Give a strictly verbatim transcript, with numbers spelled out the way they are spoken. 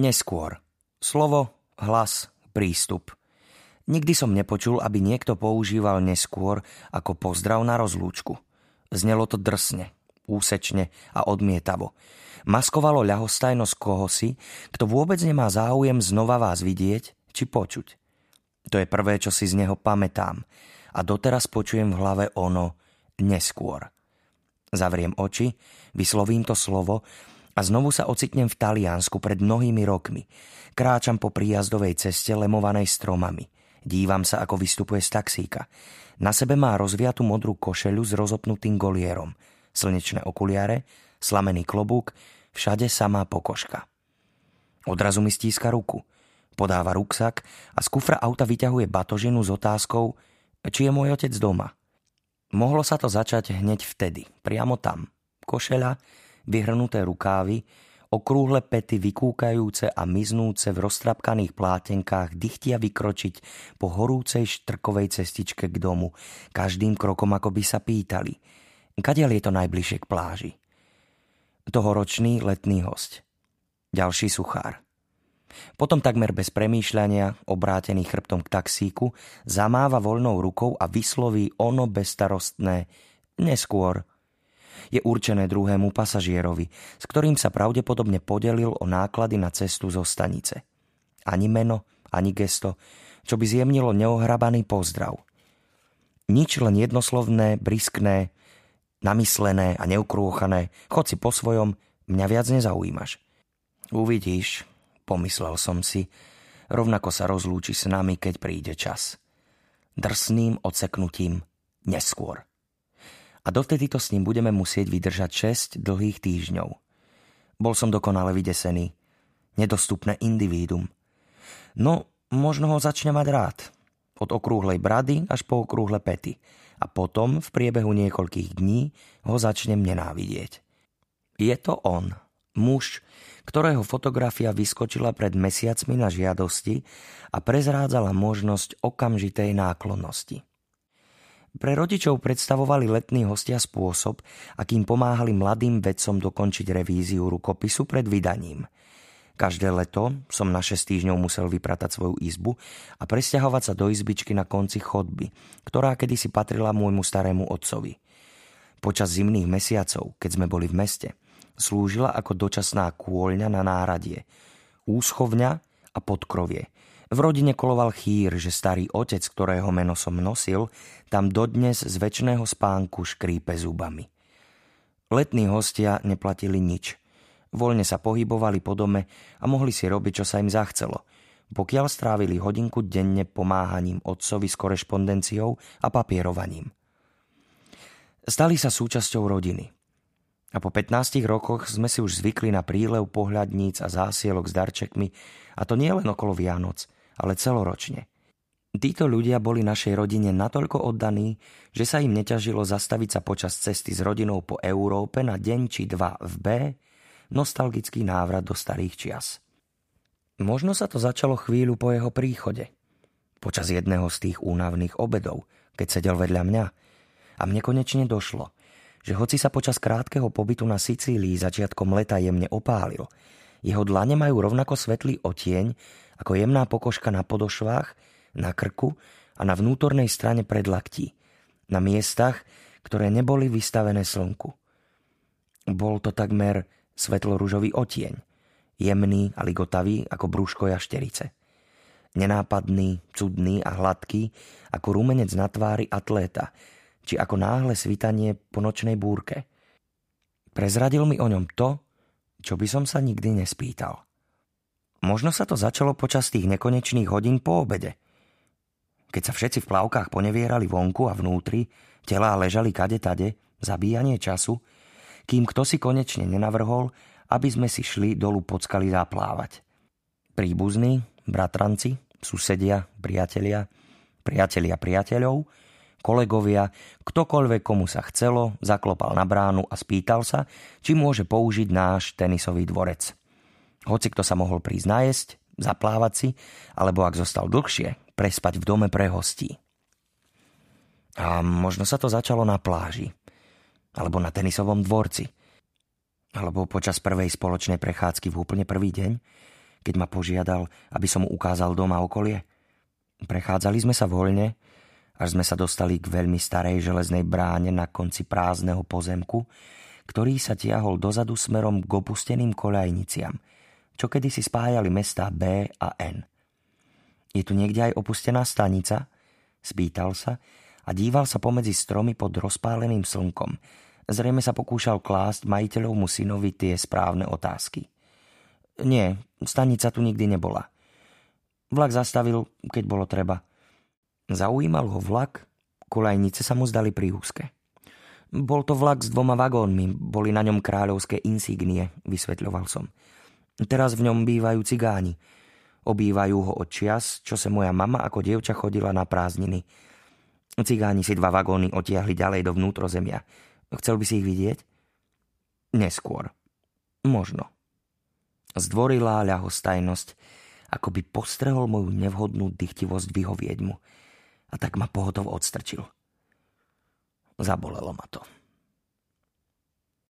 Neskôr. Slovo, hlas, prístup. Nikdy som nepočul, aby niekto používal neskôr ako pozdrav na rozlúčku. Znelo to drsne, úsečne a odmietavo. Maskovalo ľahostajnosť kohosi, kto vôbec nemá záujem znova vás vidieť či počuť. To je prvé, čo si z neho pamätám. A doteraz počujem v hlave ono neskôr. Zavriem oči, vyslovím to slovo a znovu sa ocitnem v Taliansku pred mnohými rokmi. Kráčam po príjazdovej ceste lemovanej stromami. Dívam sa, ako vystupuje z taxíka. Na sebe má rozviatú modrú košeľu s rozopnutým golierom, slnečné okuliare, slamený klobúk, všade samá pokožka. Odrazu mi stíska ruku. Podáva ruksak a z kufra auta vyťahuje batožinu s otázkou, či je môj otec doma. Mohlo sa to začať hneď vtedy, priamo tam. Košeľa, vyhrnuté rukávy, okrúhle pety vykúkajúce a miznúce v roztrapkaných plátenkách dychtia vykročiť po horúcej štrkovej cestičke k domu, každým krokom ako by sa pýtali, kadiaľ je to najbližšie k pláži. Tohoročný letný hosť. Ďalší suchár. Potom takmer bez premýšľania, obrátený chrbtom k taxíku, zamáva voľnou rukou a vysloví ono bezstarostné neskôr. Je určené druhému pasažierovi, s ktorým sa pravdepodobne podelil o náklady na cestu zo stanice. Ani meno, ani gesto, čo by zjemnilo neohrabaný pozdrav. Nič, len jednoslovné, briskné, namyslené a neukrúchané, chod si po svojom, mňa viac nezaujímaš. Uvidíš, pomyslel som si, rovnako sa rozlúči s nami, keď príde čas. Drsným odseknutím neskôr. A dovtedy to s ním budeme musieť vydržať šesť dlhých týždňov. Bol som dokonale vydesený. Nedostupné individuum. No, možno ho začne mať rád. Od okrúhlej brady až po okrúhle pety. A potom, v priebehu niekoľkých dní, ho začnem nenávidieť. Je to on. Muž, ktorého fotografia vyskočila pred mesiacmi na žiadosti a prezrádzala možnosť okamžitej náklonnosti. Pre rodičov predstavovali letní hostia spôsob, akým pomáhali mladým vedcom dokončiť revíziu rukopisu pred vydaním. Každé leto som na šesť týždňov musel vypratať svoju izbu a presťahovať sa do izbičky na konci chodby, ktorá kedysi patrila môjmu starému otcovi. Počas zimných mesiacov, keď sme boli v meste, slúžila ako dočasná kôľňa na náradie, úschovňa a podkrovie. V rodine koloval chýr, že starý otec, ktorého meno som nosil, tam dodnes z večného spánku škrípe zubami. Letní hostia neplatili nič. Voľne sa pohybovali po dome a mohli si robiť, čo sa im zachcelo, pokiaľ strávili hodinku denne pomáhaním otcovi s korešpondenciou a papierovaním. Stali sa súčasťou rodiny. A po pätnástich rokoch sme si už zvykli na prílev pohľadníc a zásielok s darčekmi, a to nie len okolo Vianoc, ale celoročne. Títo ľudia boli našej rodine natoľko oddaní, že sa im neťažilo zastaviť sa počas cesty s rodinou po Európe na deň či dva v B, nostalgický návrat do starých čias. Možno sa to začalo chvíľu po jeho príchode. Počas jedného z tých únavných obedov, keď sedel vedľa mňa. A mne konečne došlo, že hoci sa počas krátkeho pobytu na Sicílii začiatkom leta jemne opálil, jeho dlane majú rovnako svetlý otieň ako jemná pokožka na podošvách, na krku a na vnútornej strane predlaktí, na miestach, ktoré neboli vystavené slnku. Bol to takmer svetloružový otieň, jemný a ligotavý ako brúško jašterice. Nenápadný, cudný a hladký ako rumenec na tvári atléta, či ako náhle svitanie po nočnej búrke. Prezradil mi o ňom to, čo by som sa nikdy nespýtal. Možno sa to začalo počas tých nekonečných hodín po obede. Keď sa všetci v plavkách ponevierali vonku a vnútri, telá ležali kade-tade, zabíjanie času, kým kto si konečne nenavrhol, aby sme si šli dolu pod skaly zaplávať. Príbuzní, bratranci, susedia, priatelia, priatelia priateľov, kolegovia, ktokoľvek komu sa chcelo, zaklopal na bránu a spýtal sa, či môže použiť náš tenisový dvorec. Hoci kto sa mohol prísť nájsť, zaplávať si, alebo ak zostal dlhšie, prespať v dome pre hostí. A možno sa to začalo na pláži, alebo na tenisovom dvorci, alebo počas prvej spoločnej prechádzky v úplne prvý deň, keď ma požiadal, aby som mu ukázal dom a okolie. Prechádzali sme sa voľne, až sme sa dostali k veľmi starej železnej bráne na konci prázdneho pozemku, ktorý sa tiahol dozadu smerom k opusteným koľajniciam, čo kedysi spájali mestá B a N. Je tu niekde aj opustená stanica? Spýtal sa a díval sa pomedzi stromy pod rozpáleným slnkom. Zrejme sa pokúšal klásť majiteľovmu synovi tie správne otázky. Nie, stanica tu nikdy nebola. Vlak zastavil, keď bolo treba. Zaujímal ho vlak, koľajnice sa mu zdali príúzke. Bol to vlak s dvoma vagónmi, boli na ňom kráľovské insígnie, vysvetľoval som. Teraz v ňom bývajú cigáni. Obývajú ho od čias, čo sa moja mama ako dievča chodila na prázdniny. Cigáni si dva vagóny otiahli ďalej do vnútrozemia. Chcel by si ich vidieť? Neskôr. Možno. Zdvorilá ľahostajnosť, ako by postrehol moju nevhodnú dychtivosť vyhovieť mu. A tak ma pohotov odstrčil. Zabolelo ma to.